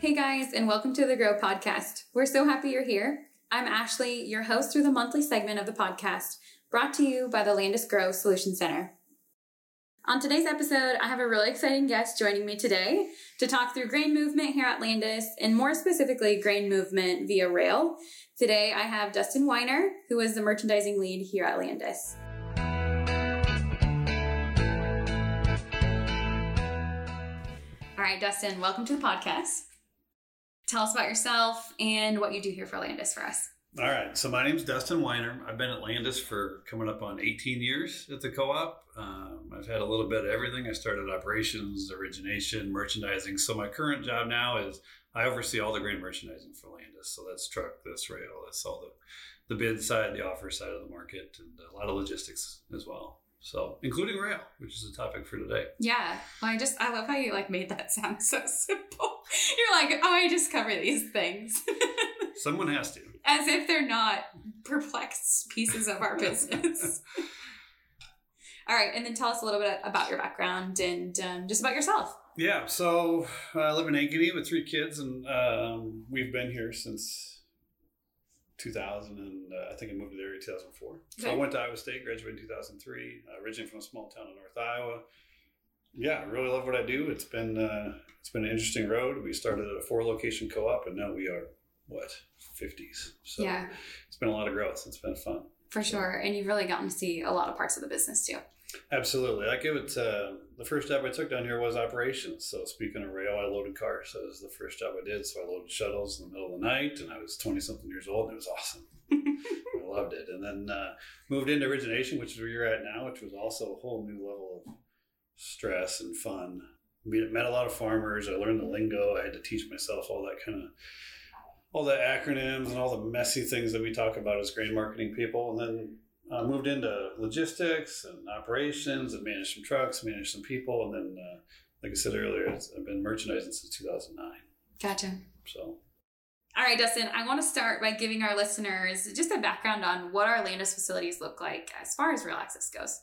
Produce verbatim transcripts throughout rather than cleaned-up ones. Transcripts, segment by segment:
Hey guys, and welcome to the GROW Podcast. We're so happy you're here. I'm Ashley, your host through the monthly segment of the podcast, brought to you by the Landus Grow Solution Center. On today's episode, I have a really exciting guest joining me today to talk through grain movement here at Landus, and more specifically, grain movement via rail. Today, I have Dustin Weiner, who is the merchandising lead here at Landus. All right, Dustin, welcome to the podcast. Tell us about yourself and what you do here for Landus for us. All right. So my name is Dustin Weiner. I've been at Landus for coming up on eighteen years at the co-op. Um, I've had a little bit of everything. I started operations, origination, merchandising. So my current job now is I oversee all the grain merchandising for Landus. So that's truck, that's rail, that's all the, the bid side, the offer side of the market, and a lot of logistics as well. So, including rail, which is the topic for today. Yeah. Well, I just, I love how you like made that sound so simple. You're like, oh, I just cover these things. Someone has to. As if they're not perplexed pieces of our business. All right. And then tell us a little bit about your background and um, just about yourself. Yeah. So, uh, I live in Ankeny with three kids, and um, we've been here since two thousand, and uh, I think I moved to the area in two thousand four. Okay. So I went to Iowa State, graduated in two thousand three, uh, originally from a small town in North Iowa. Yeah, I really love what I do. It's been uh, it's been an interesting road. We started at a four-location co-op, and now we are, what, fifties. So yeah. It's been a lot of growth. It's been fun. For sure. So, and you've really gotten to see a lot of parts of the business, too. Absolutely. I give it, uh, the first job I took down here was operations. So speaking of rail, I loaded cars. So that was the first job I did. So I loaded shuttles in the middle of the night, and I was twenty something years old, and it was awesome. I loved it. And then uh, moved into origination, which is where you're at now, which was also a whole new level of stress and fun. Met a lot of farmers. I learned the lingo. I had to teach myself all that kind of all the acronyms and all the messy things that we talk about as grain marketing people. And then I uh, moved into logistics and operations and managed some trucks, managed some people. And then, uh, like I said earlier, it's, I've been merchandising since two thousand nine. Gotcha. So. All right, Dustin, I want to start by giving our listeners just a background on what our Landus facilities look like as far as rail access goes.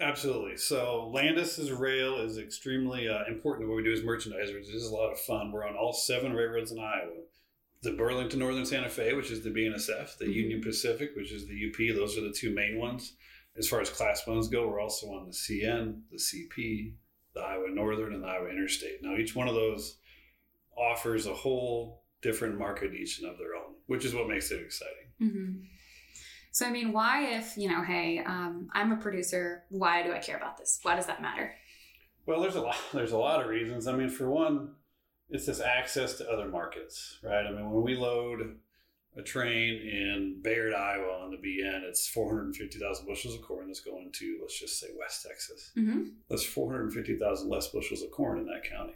Absolutely. So Landus's rail is extremely uh, important to what we do as merchandisers. This is a lot of fun. We're on all seven railroads in Iowa. The Burlington Northern Santa Fe, which is the B N S F, the mm-hmm. Union Pacific, which is the U P. Those are the two main ones. As far as class ones go, we're also on the C N, the C P, the Iowa Northern, and the Iowa Interstate. Now, each one of those offers a whole different market, each and of their own, which is what makes it exciting. Mm-hmm. So, I mean, why if, you know, hey, um, I'm a producer, why do I care about this? Why does that matter? Well, there's a lot, there's a lot of reasons. I mean, for one, it's this access to other markets, right? I mean, when we load a train in Bayard, Iowa on the B N, it's four hundred fifty thousand bushels of corn that's going to, let's just say, West Texas. Mm-hmm. That's four hundred fifty thousand less bushels of corn in that county.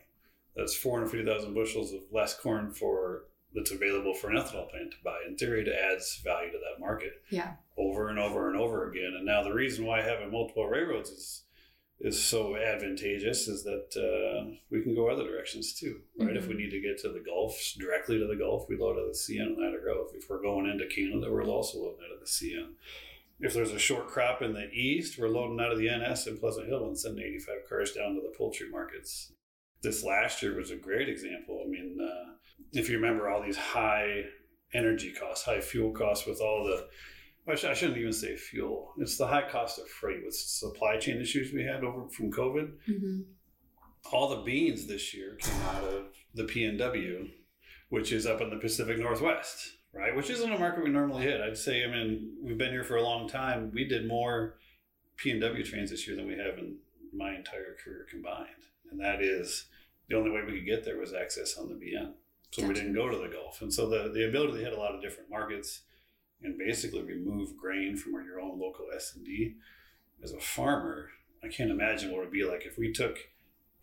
That's four hundred fifty thousand bushels of less corn for that's available for an ethanol plant to buy. In theory, it adds value to that market yeah. over and over and over again. And now the reason why having multiple railroads is is so advantageous is that uh, we can go other directions too, right? Mm-hmm. If we need to get to the Gulf, directly to the Gulf, we load at the C N and out of Grove. If we're going into Canada, we're also loading out of the C N. If there's a short crop in the east, we're loading out of the N S in Pleasant Hill and sending eighty-five cars down to the poultry markets. This last year was a great example. I mean, uh, if you remember all these high energy costs, high fuel costs with all the I shouldn't even say fuel. It's the high cost of freight with supply chain issues we had over from COVID. Mm-hmm. All the beans this year came out of the P N W, which is up in the Pacific Northwest, right? Which isn't a market we normally hit. I'd say, I mean, we've been here for a long time. We did more P N W trains this year than we have in my entire career combined. And that is the only way we could get there was access on the B N. So gotcha. We didn't go to the Gulf. And so the, the ability to hit a lot of different markets and basically remove grain from your own local S and D. As a farmer, I can't imagine what it would be like if we took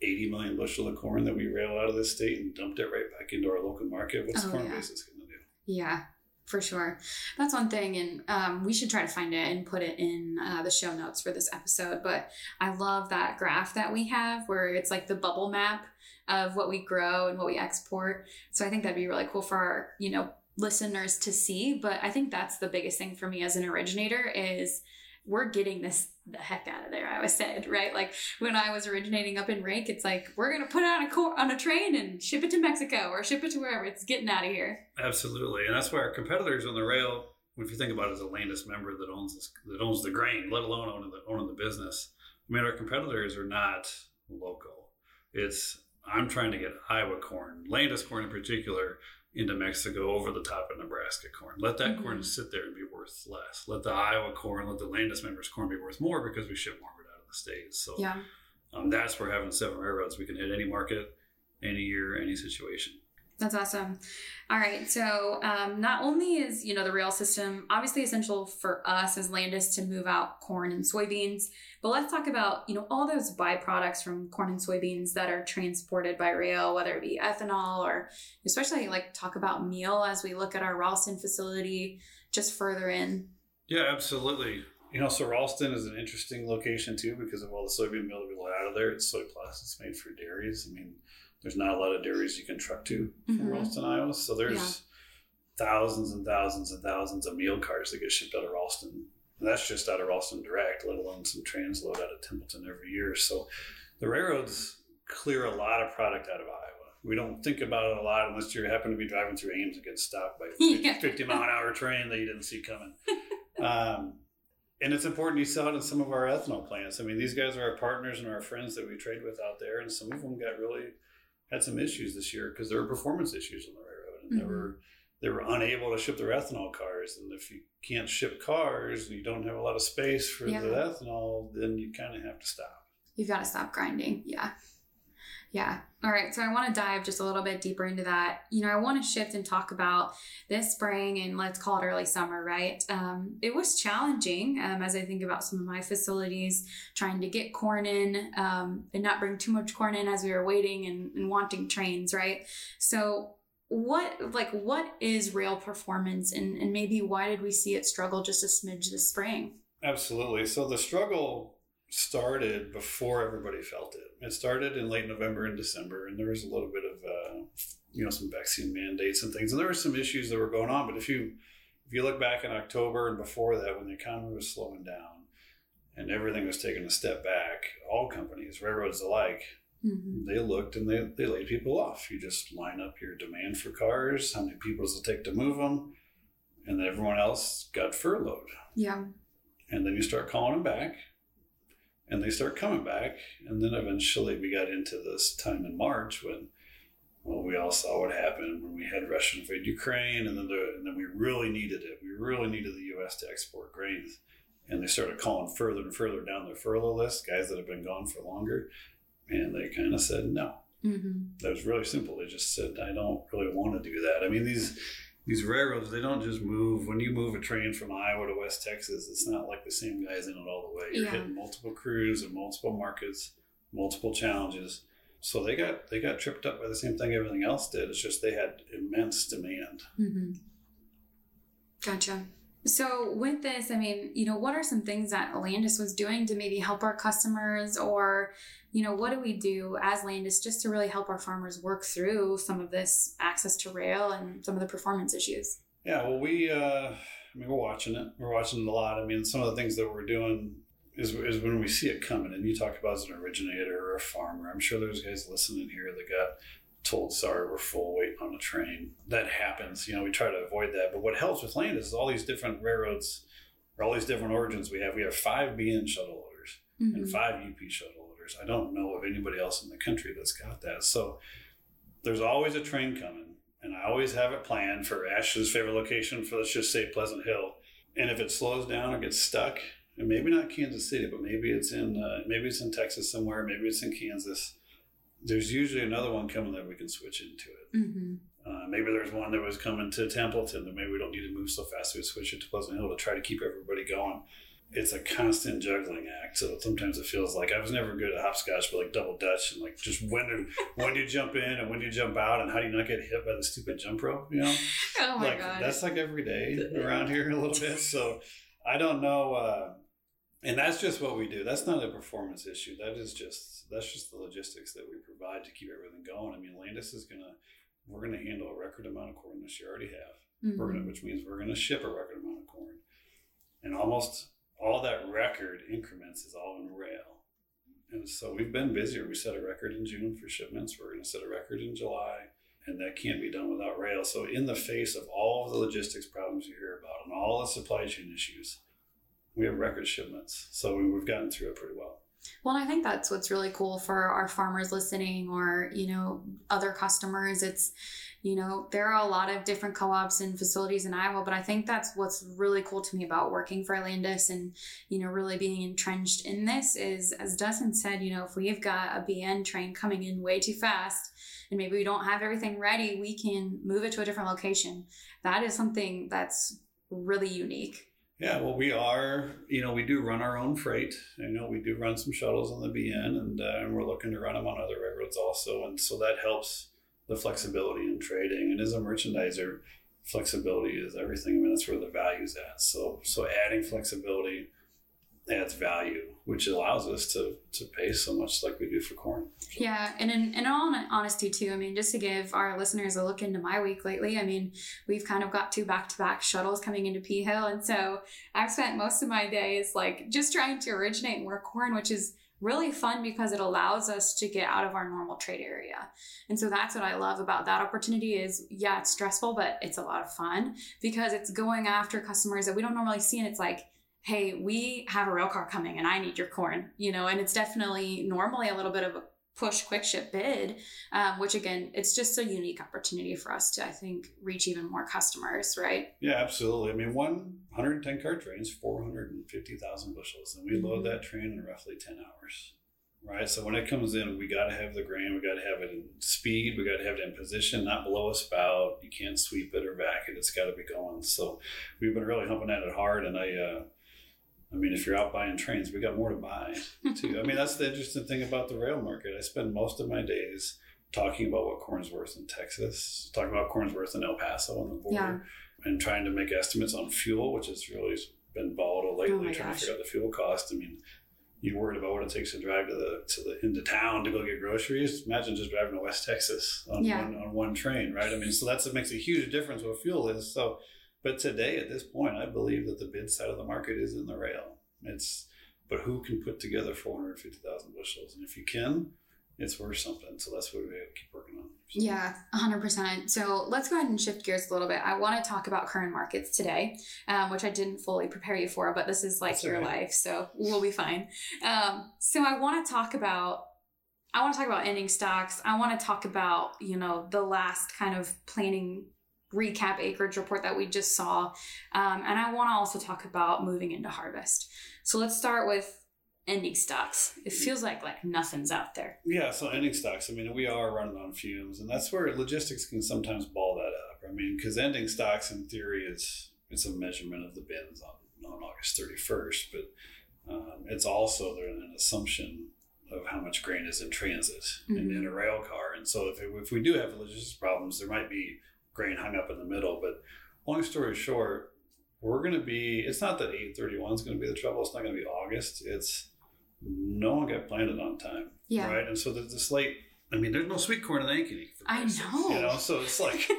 eighty million bushel of corn that we rail out of this state and dumped it right back into our local market. What's oh, the corn yeah. basis going to do? Yeah, for sure. That's one thing. And um, we should try to find it and put it in uh, the show notes for this episode. But I love that graph that we have where it's like the bubble map of what we grow and what we export. So I think that'd be really cool for our, you know, listeners to see, but I think that's the biggest thing for me as an originator is we're getting this the heck out of there. I always said, right? Like when I was originating up in Rank, it's like, we're going to put it on a cor- on a train and ship it to Mexico or ship it to wherever. It's getting out of here. Absolutely. And that's why our competitors on the rail, if you think about it as a Landus member that owns this, that owns the grain, let alone owning the, owning the business, I mean, our competitors are not local. It's, I'm trying to get Iowa corn, Landus corn in particular, into Mexico over the top of Nebraska corn. Let that mm-hmm. corn sit there and be worth less. Let the Iowa corn, let the Landus members corn be worth more because we ship more of it out of the state. So yeah. um, that's where having seven railroads, we can hit any market, any year, any situation. That's awesome. All right. So um, not only is, you know, the rail system obviously essential for us as Landus to move out corn and soybeans, but let's talk about, you know, all those byproducts from corn and soybeans that are transported by rail, whether it be ethanol or especially like talk about meal as we look at our Ralston facility just further in. Yeah, absolutely. You know, so Ralston is an interesting location too, because of all the soybean meal that we let out of there. It's soy plus. It's made for dairies. I mean, there's not a lot of dairies you can truck to from mm-hmm. Ralston, Iowa. So there's yeah. thousands and thousands and thousands of meal cars that get shipped out of Ralston. And that's just out of Ralston direct, let alone some transload out of Templeton every year. So the railroads clear a lot of product out of Iowa. We don't think about it a lot unless you happen to be driving through Ames and get stopped by a yeah. fifty mile an hour train that you didn't see coming. Um, and it's important you saw it in some of our ethanol plants. I mean, these guys are our partners and our friends that we trade with out there. And some of them got really... had some issues this year because there were performance issues on the railroad, and mm-hmm. they were they were unable to ship their ethanol cars. And if you can't ship cars and you don't have a lot of space for yeah. the ethanol, then you kind of have to stop. You've got to stop grinding. Yeah. Yeah. All right. So I want to dive just a little bit deeper into that. You know, I want to shift and talk about this spring and let's call it early summer, right? Um, it was challenging um, as I think about some of my facilities, trying to get corn in um, and not bring too much corn in as we were waiting and, and wanting trains, right? So what, like, what is rail performance and, and maybe why did we see it struggle just a smidge this spring? Absolutely. So the struggle started before everybody felt it. It started in late November and December, and there was a little bit of, uh, you know, some vaccine mandates and things, and there were some issues that were going on. But if you if you look back in October and before that, when the economy was slowing down and everything was taking a step back, all companies, railroads alike, mm-hmm. they looked and they, they laid people off. You just line up your demand for cars, how many people does it take to move them, and then everyone else got furloughed. Yeah. And then you start calling them back. And they start coming back. And then eventually we got into this time in March when, well, we all saw what happened when we had Russia invade Ukraine. And then the, and then we really needed it. We really needed the U S to export grains. And they started calling further and further down their furlough list, guys that have been gone for longer. And they kind of said no. Mm-hmm. That was really simple. They just said, I don't really want to do that. I mean, these... These railroads, they don't just move. When you move a train from Iowa to West Texas, it's not like the same guy's in it all the way. You're yeah. hitting multiple crews and multiple markets, multiple challenges. So they got they got tripped up by the same thing everything else did. It's just they had immense demand. Mm-hmm. Gotcha. So with this, I mean, you know, what are some things that Landus was doing to maybe help our customers, or, you know, what do we do as Landus just to really help our farmers work through some of this access to rail and some of the performance issues? Yeah, well, we, uh, I mean, we're watching it. We're watching it a lot. I mean, some of the things that we're doing is, is when we see it coming, and you talked about as an originator or a farmer. I'm sure there's guys listening here that got told, sorry, we're full, wait on a train. That happens. You know, we try to avoid that. But what helps with Landus is all these different railroads, or all these different origins we have. We have five B N shuttle loaders mm-hmm. and five U P shuttle loaders. I don't know of anybody else in the country that's got that. So there's always a train coming, and I always have it planned for Ash's favorite location for, let's just say, Pleasant Hill. And if it slows down or gets stuck, and maybe not Kansas City, but maybe it's in uh, maybe it's in Texas somewhere, maybe it's in Kansas, there's usually another one coming that we can switch into it. Mm-hmm. Uh, maybe there's one that was coming to Templeton that maybe we don't need to move so fast. So we switch it to Pleasant Hill to try to keep everybody going. It's a constant juggling act. So sometimes it feels like I was never good at hopscotch, but like double Dutch and like just when do, when do you jump in and when do you jump out and how do you not get hit by the stupid jump rope? You know, oh my like, God. That's like every day around here a little bit. So I don't know. Uh, and that's just what we do. That's not a performance issue. That is just, that's just the logistics that we provide to keep everything going. I mean, Landus is going to, we're going to handle a record amount of corn this year. Already have, mm-hmm. we're gonna, which means we're going to ship a record amount of corn. And almost all that record increments is all in rail. And so we've been busier. We set a record in June for shipments. We're going to set a record in July, and that can't be done without rail. So in the face of all of the logistics problems you hear about and all the supply chain issues, we have record shipments. So we've gotten through it pretty well. Well, I think that's what's really cool for our farmers listening, or, you know, other customers. It's, you know, there are a lot of different co-ops and facilities in Iowa, but I think that's what's really cool to me about working for Landus and, you know, really being entrenched in this is, as Dustin said, you know, if we've got a B N train coming in way too fast and maybe we don't have everything ready, we can move it to a different location. That is something that's really unique. Yeah, well, we are, you know, we do run our own freight. I know we do run some shuttles on the B N, and, uh, and we're looking to run them on other railroads also. And so that helps the flexibility in trading. And as a merchandiser, flexibility is everything. I mean, that's where the value's at. So so adding flexibility adds value, which allows us to to pay so much like we do for corn. Yeah, and in, in all honesty too, I mean, just to give our listeners a look into my week lately, I mean, we've kind of got two back-to-back shuttles coming into P Hill, and so I've spent most of my days like just trying to originate more corn, which is really fun because it allows us to get out of our normal trade area. And so that's what I love about that opportunity is, yeah, it's stressful, but it's a lot of fun because it's going after customers that we don't normally see, and it's like, hey, we have a rail car coming and I need your corn, you know, and it's definitely normally a little bit of a push quick ship bid, um, which again, it's just a unique opportunity for us to, I think, reach even more customers, right? Yeah, absolutely. I mean, one hundred ten car trains, four hundred fifty thousand bushels, and we load that train in roughly ten hours, right? So when it comes in, we got to have the grain, we got to have it in speed, we got to have it in position, not below a spout. You can't sweep it or back it. It's got to be going. So we've been really humping at it hard. And I, uh, I mean, if you're out buying trains, we got more to buy too. I mean, that's the interesting thing about the rail market. I spend most of my days talking about what corn's worth in Texas, talking about corn's worth in El Paso on the border, yeah. and trying to make estimates on fuel, which has really been volatile lately, oh trying gosh. to figure out the fuel cost. I mean, you're worried about what it takes to drive to the to the into town to go get groceries. Imagine just driving to West Texas on yeah. one on one train, right? I mean, so that's it makes a huge difference what fuel is. So but today, at this point, I believe that the bid side of the market is in the rail. It's, but who can put together four hundred fifty thousand bushels? And if you can, it's worth something. So that's what we keep working on. So. Yeah, one hundred percent. So let's go ahead and shift gears a little bit. I want to talk about current markets today, um, which I didn't fully prepare you for, but this is like that's your right. life, so we'll be fine. Um, so I want to talk about I want to talk about ending stocks. I want to talk about, you know, the last kind of planning recap acreage report that we just saw. Um, and I want to also talk about moving into harvest. So let's start with ending stocks. It feels like like nothing's out there. Yeah, so ending stocks, I mean, we are running on fumes, and that's where logistics can sometimes ball that up. I mean, because ending stocks in theory is it's a measurement of the bins on, on August thirty-first, but um, it's also an assumption of how much grain is in transit mm-hmm. and in a rail car. And so if, it, if we do have logistics problems, there might be grain hung up in the middle. But long story short, we're going to be, it's not that eight thirty-one is going to be the trouble. It's not going to be August. It's no one got planted on time. Yeah. Right. And so the, the slate, I mean, there's no sweet corn in Ankeny. I know. You know, so it's like,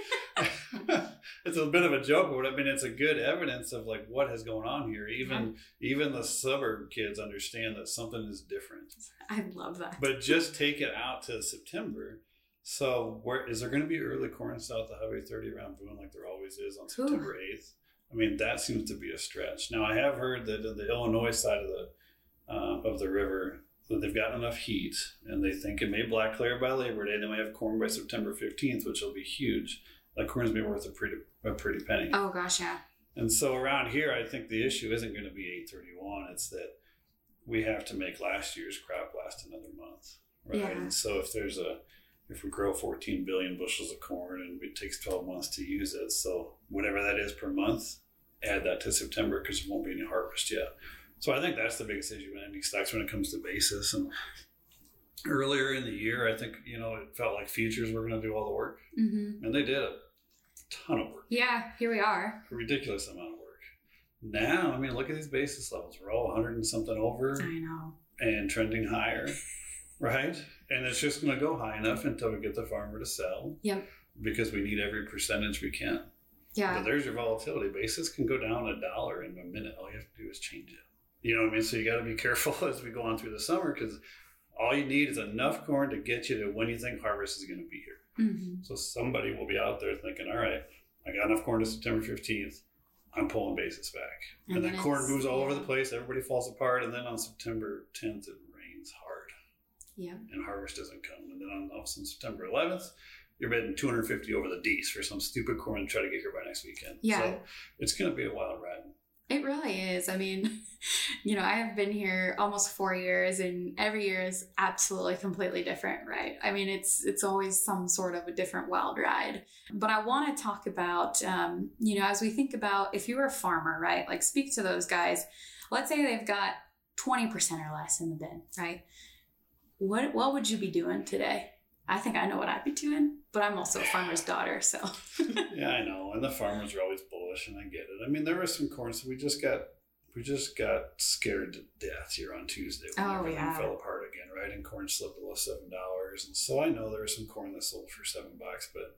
it's a bit of a joke, but I mean, it's a good evidence of like what has gone on here. Even, right. even the suburb kids understand that something is different. I love that. But just take it out to September. So where, is there going to be early corn south of Highway thirty around Boone like there always is on September eighth? I mean, that seems to be a stretch. Now, I have heard that the Illinois side of the uh, of the river, that they've gotten enough heat, and they think it may black clear by Labor Day. They may have corn by September fifteenth, which will be huge. That corn's been worth a pretty a pretty penny. Oh, gosh, yeah. And so around here, I think the issue isn't going to be eight thirty-one. It's that we have to make last year's crop last another month, right? Yeah. And so if there's a... If we grow fourteen billion bushels of corn and it takes twelve months to use it, so whatever that is per month, add that to September because there won't be any harvest yet. So I think that's the biggest issue in ending stocks when it comes to basis. And earlier in the year, I think, you know, it felt like futures were going to do all the work. Mm-hmm. And they did a ton of work. Yeah, here we are. A ridiculous amount of work. Now, I mean, look at these basis levels. We're all one hundred and something over. I know. And trending higher. Right? And it's just going to go high enough until we get the farmer to sell. Yep. Because we need every percentage we can. Yeah. But there's your volatility. Basis can go down a dollar in a minute. All you have to do is change it. You know what I mean? So you got to be careful as we go on through the summer, because all you need is enough corn to get you to when you think harvest is going to be here. Mm-hmm. So somebody will be out there thinking, all right, I got enough corn to September fifteenth. I'm pulling basis back. And, and then corn moves all yeah. over the place. Everybody falls apart. And then on September tenth, it rains hard. Yeah. And harvest doesn't come. And then on, all of a sudden, September eleventh, you're betting two hundred fifty over the D's for some stupid corn to try to get here by next weekend. Yeah. So it's going to be a wild ride. It really is. I mean, you know, I have been here almost four years and every year is absolutely completely different, right? I mean, it's it's always some sort of a different wild ride. But I want to talk about, um, you know, as we think about if you're a farmer, right, like speak to those guys, let's say they've got twenty percent or less in the bin, right? What what would you be doing today? I think I know what I'd be doing, but I'm also a farmer's daughter, so. Yeah, I know. And the farmers are always bullish, and I get it. I mean, there was some corn, so we just got we just got scared to death here on Tuesday when oh, everything yeah. fell apart again, right? And corn slipped below seven dollars. And so I know there was some corn that sold for seven bucks, but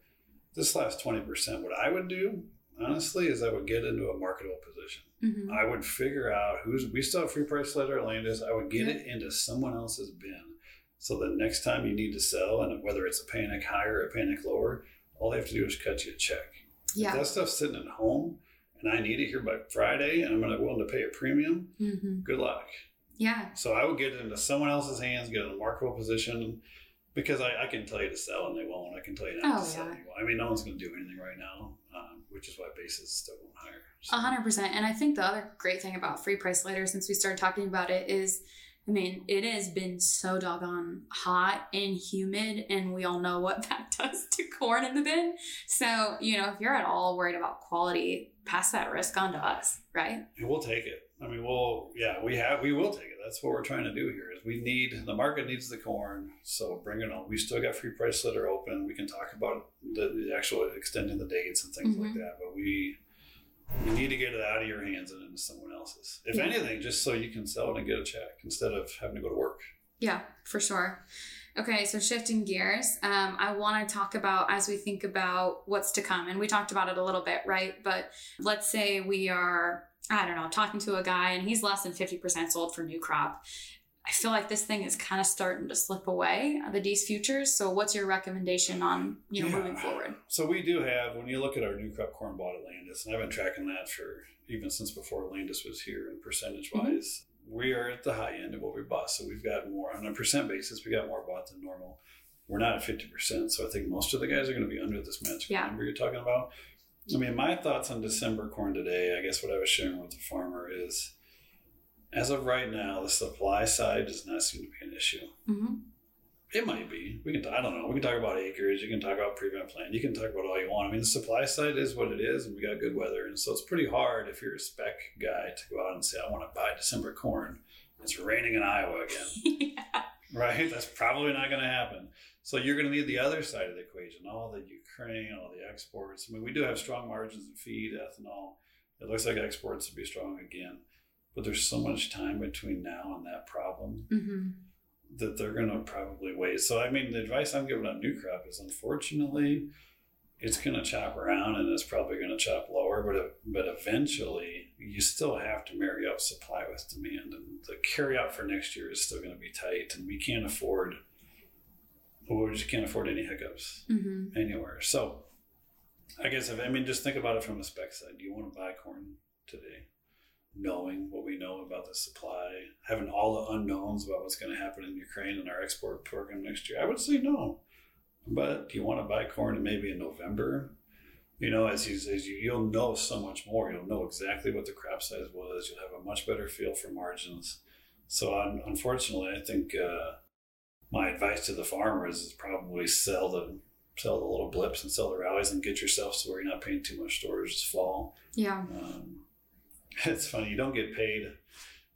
this last twenty percent, what I would do, honestly, is I would get into a marketable position. Mm-hmm. I would figure out who's we still have free price letter at Landus. I would get yeah. it into someone else's bin. So the next time you need to sell, and whether it's a panic higher or a panic lower, all they have to do is cut you a check. Yeah. If that stuff's sitting at home and I need it here by Friday and I'm going to willing to pay a premium, mm-hmm. good luck. Yeah. So I would get it into someone else's hands, get in a marketable position, because I, I can tell you to sell and they won't. I can tell you not oh, to sell. Yeah. I mean, no one's going to do anything right now, um, which is why basis is still going higher. So. one hundred percent. And I think the other great thing about free price later, since we started talking about it, is I mean, it has been so doggone hot and humid, and we all know what that does to corn in the bin. So, you know, if you're at all worried about quality, pass that risk on to us, right? We'll take it. I mean, we'll, yeah, we have, we will take it. That's what we're trying to do here is we need, the market needs the corn, so bring it on. We still got free price letter open. We can talk about the, the actual extending the dates and things mm-hmm. like that, but we... You need to get it out of your hands and into someone else's. If yeah. anything, just so you can sell it and get a check instead of having to go to work. Yeah, for sure. Okay, so shifting gears, um, I want to talk about as we think about what's to come. And we talked about it a little bit, right? But let's say we are, I don't know, talking to a guy and he's less than fifty percent sold for new crop. I feel like this thing is kind of starting to slip away, the D's futures. So what's your recommendation on, you know, yeah. moving forward? So we do have, when you look at our new crop corn bought at Landus, and I've been tracking that for even since before Landus was here and percentage wise, mm-hmm. we are at the high end of what we bought. So we've got more on a percent basis. We got more bought than normal. We're not at fifty percent. So I think most of the guys are going to be under this magical yeah. number you're talking about. I mean, my thoughts on December corn today, I guess what I was sharing with the farmer is, as of right now, the supply side does not seem to be an issue. Mm-hmm. It might be. We can. I don't know. We can talk about acreage. You can talk about prevent plan. You can talk about all you want. I mean, the supply side is what it is, and we got good weather. And so it's pretty hard if you're a spec guy to go out and say, I want to buy December corn. It's raining in Iowa again. yeah. Right? That's probably not going to happen. So you're going to need the other side of the equation, all the Ukraine, all the exports. I mean, we do have strong margins in feed, ethanol. It looks like exports will be strong again. But there's so much time between now and that problem mm-hmm. that they're going to probably wait. So, I mean, the advice I'm giving on new crop is, unfortunately, it's going to chop around and it's probably going to chop lower. But but eventually, you still have to marry up supply with demand. And the carry out for next year is still going to be tight. And we can't afford, well, we just can't afford any hiccups mm-hmm. anywhere. So, I guess, if I mean, just think about it from a spec side. Do you want to buy corn today? Knowing what we know about the supply, having all the unknowns about what's going to happen in Ukraine and our export program next year, I would say no. But do you want to buy corn maybe in November? You know, as you as you, you'll know so much more. You'll know exactly what the crop size was. You'll have a much better feel for margins. So I'm, unfortunately, I think uh, my advice to the farmers is probably sell the sell the little blips and sell the rallies and get yourself so where you're not paying too much storage this fall. Yeah. Um, It's funny, you don't get paid,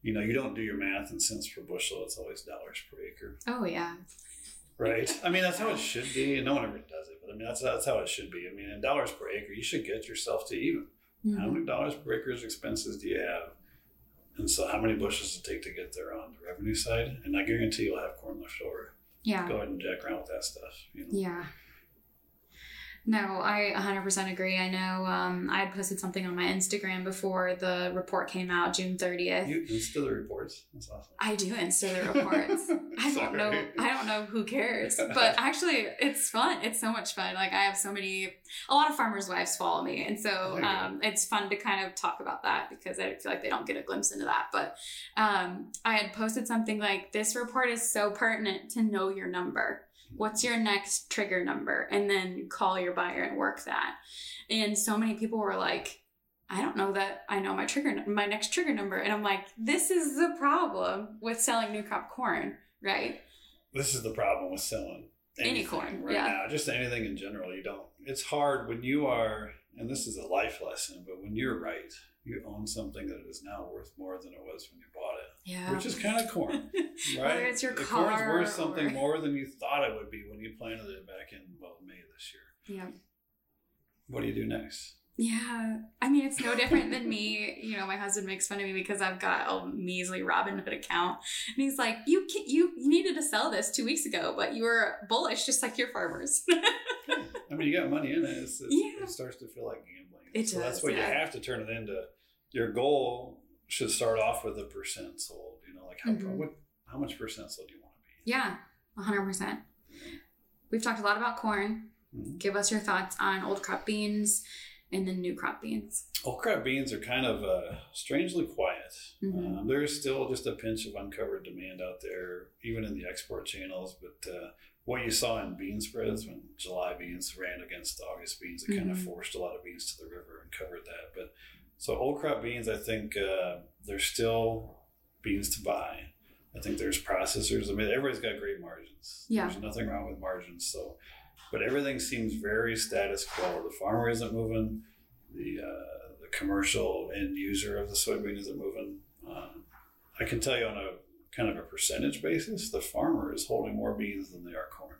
you know, you don't do your math in cents per bushel. It's always dollars per acre. Oh, yeah. Right? I mean, that's how it should be. And no one ever does it, but I mean, that's that's how it should be. I mean, in dollars per acre, you should get yourself to even. Mm-hmm. How many dollars per acre's expenses do you have? And so how many bushels does it take to get there on the revenue side? And I guarantee you'll have corn left over. Yeah. Go ahead and jack around with that stuff. You know? Yeah. No, I one hundred percent agree. I know um, I had posted something on my Instagram before the report came out June thirtieth. You insta the reports. That's awesome. I do insta the reports. I don't know. I don't know who cares. But actually, it's fun. It's so much fun. Like I have so many. A lot of farmers' wives follow me, and so um, it's fun to kind of talk about that because I feel like they don't get a glimpse into that. But um, I had posted something like, "This report is so pertinent to know your number. What's your next trigger number?" And then call your buyer and work that. And so many people were like, I don't know that I know my trigger, my next trigger number. And I'm like, this is the problem with selling new crop corn, right? This is the problem with selling any corn right yeah. now, just anything in general. You don't, it's hard when you are, and this is a life lesson, but when you're right, you own something that is now worth more than it was when you bought it. Yeah. Which is kind of corn, right? Whether it's your the car. Corn's worth something or... more than you thought it would be when you planted it back in, well, May this year. Yeah. What do you do next? Yeah. I mean, it's no different than me. You know, my husband makes fun of me because I've got a measly Robinhood account. And he's like, you can, you needed to sell this two weeks ago, but you were bullish just like your farmers. I mean, you got money in it. It's, it's, yeah. It starts to feel like gambling. It so does. So that's what yeah. you have to turn it into. Your goal should start off with a percent sold, you know, like how mm-hmm. what, how much percent sold do you want to be? Yeah, one hundred percent. We've talked a lot about corn. Mm-hmm. Give us your thoughts on old crop beans and then new crop beans. Old crop beans are kind of uh, strangely quiet. Mm-hmm. Um, there's still just a pinch of uncovered demand out there, even in the export channels. But uh, what you saw in bean spreads when July beans ran against August beans, it mm-hmm. kind of forced a lot of beans to the river and covered that. But so old crop beans, I think uh, there's still beans to buy. I think there's processors. I mean, everybody's got great margins. Yeah. There's nothing wrong with margins. So, but everything seems very status quo. The farmer isn't moving. The uh, the commercial end user of the soybean isn't moving. Um, I can tell you on a kind of a percentage basis, the farmer is holding more beans than they are corn.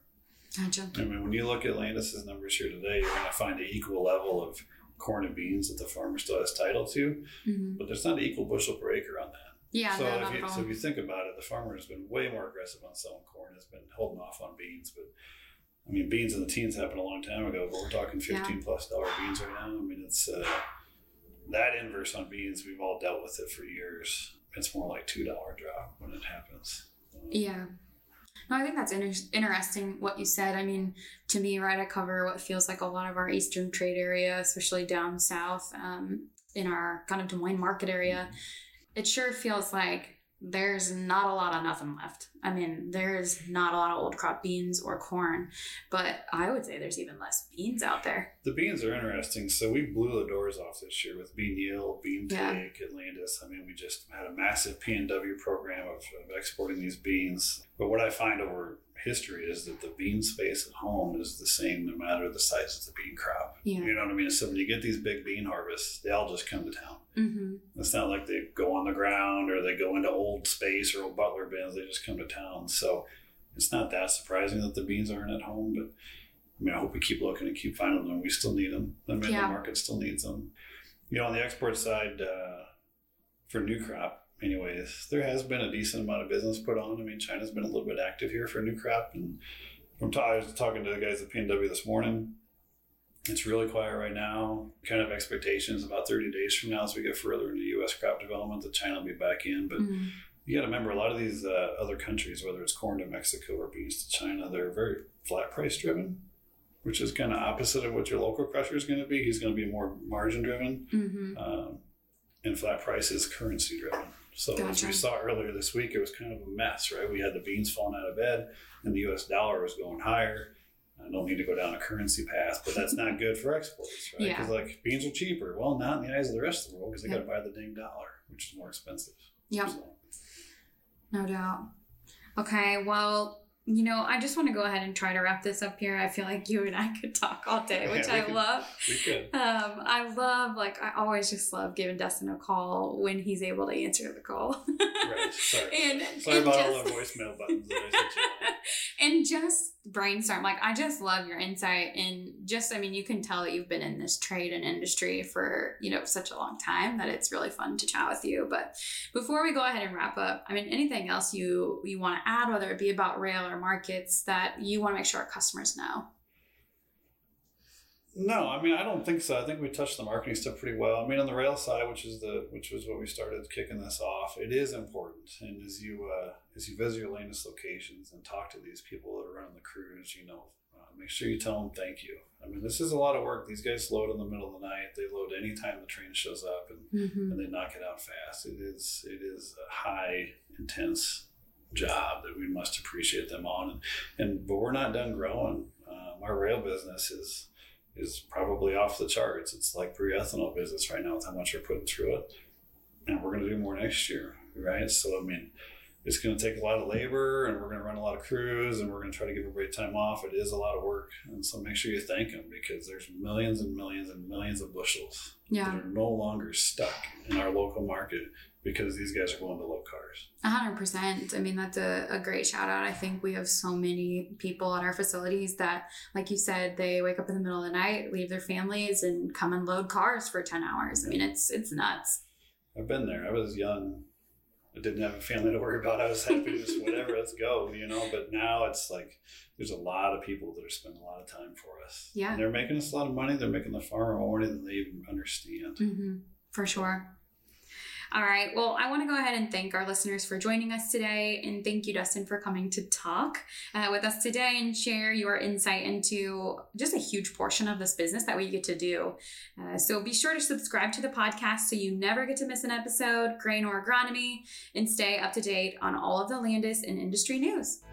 Gotcha. I mean, when you look at Landus's numbers here today, you're going to find an equal level of corn and beans that the farmer still has title to, mm-hmm. but there's not an equal bushel per acre on that. Yeah. So, no, if you, so if you think about it, the farmer has been way more aggressive on selling corn, has been holding off on beans. But I mean, beans in the teens happened a long time ago, but we're talking fifteen yeah. plus dollar beans right now. I mean, it's uh, that inverse on beans. We've all dealt with it for years. It's more like two dollar drop when it happens. Um, yeah. No, I think that's inter- interesting what you said. I mean, to me, right, I cover what feels like a lot of our eastern trade area, especially down south um, in our kind of Des Moines market area. It sure feels like there's not a lot of nothing left. I mean, there's not a lot of old crop beans or corn, but I would say there's even less beans out there. The beans are interesting. So we blew the doors off this year with bean yield, bean yeah. take at Landus. I mean, we just had a massive P N W program of, of exporting these beans. But what I find over history is that the bean space at home is the same no matter the size of the bean crop. Yeah. You know what I mean? So when you get these big bean harvests, they all just come to town. Mm-hmm. It's not like they go on the ground or they go into old space or old butler bins. They just come to town. So it's not that surprising that the beans aren't at home, but I mean, I hope we keep looking and keep finding them. We still need them. The middle yeah. market still needs them. You know, on the export side, uh, for new crop, anyways, there has been a decent amount of business put on. I mean, China's been a little bit active here for new crop. And I'm t- I was talking to the guys at P N W this morning. It's really quiet right now. Kind of expectations about thirty days from now as we get further into U S crop development that China will be back in. But mm-hmm. you got to remember a lot of these uh, other countries, whether it's corn to Mexico or beans to China, they're very flat price driven, which is kind of opposite of what your local crusher is going to be. He's going to be more margin driven. Mm-hmm. Um, and flat price is currency driven. So gotcha. As we saw earlier this week, it was kind of a mess, right? We had the beans falling out of bed and the U S dollar was going higher. I don't need to go down a currency path, but that's not good for exports, right? Because yeah. like beans are cheaper. Well, not in the eyes of the rest of the world because they yep. got to buy the dang dollar, which is more expensive. Yeah. So. No doubt. Okay. Well, you know, I just want to go ahead and try to wrap this up here. I feel like you and I could talk all day, which yeah, I could, love. We could. Um, I love, like, I always just love giving Dustin a call when he's able to answer the call. Right. Sorry. and, Sorry and about just, all the voicemail buttons that I sent you on. And just brainstorm. Like, I just love your insight. And just, I mean, you can tell that you've been in this trade and industry for, you know, such a long time that it's really fun to chat with you. But before we go ahead and wrap up, I mean, anything else you, you want to add, whether it be about rail or markets that you want to make sure our customers know? No, I mean, I don't think so. I think we touched the marketing stuff pretty well. I mean, on the rail side, which is the which was what we started kicking this off, it is important. And as you uh, as you visit your Landus locations and talk to these people that are on the cruise, you know, uh, make sure you tell them thank you. I mean, this is a lot of work. These guys load in the middle of the night. They load any time the train shows up, and, mm-hmm. and they knock it out fast. It is it is a high, intense job that we must appreciate them on. And, and but we're not done growing. Um, our rail business is... is probably off the charts. It's like pre-ethanol business right now with how much we're putting through it. And we're going to do more next year, right? So, I mean, it's going to take a lot of labor, and we're going to run a lot of crews, and we're going to try to give everybody time off. It is a lot of work. And so make sure you thank them, because there's millions and millions and millions of bushels yeah. that are no longer stuck in our local market because these guys are going to low cars. one hundred percent. I mean, that's a, a great shout out. I think we have so many people at our facilities that, like you said, they wake up in the middle of the night, leave their families, and come and load cars for ten hours. I mean, it's it's nuts. I've been there. I was young. I didn't have a family to worry about. I was happy to just whatever, let's go, you know. But now it's like there's a lot of people that are spending a lot of time for us. Yeah. And they're making us a lot of money. They're making the farmer more money than they even understand. Mm-hmm. For sure. All right. Well, I want to go ahead and thank our listeners for joining us today. And thank you, Dustin, for coming to talk uh, with us today and share your insight into just a huge portion of this business that we get to do. Uh, so be sure to subscribe to the podcast so you never get to miss an episode, grain or agronomy, and stay up to date on all of the Landus and industry news.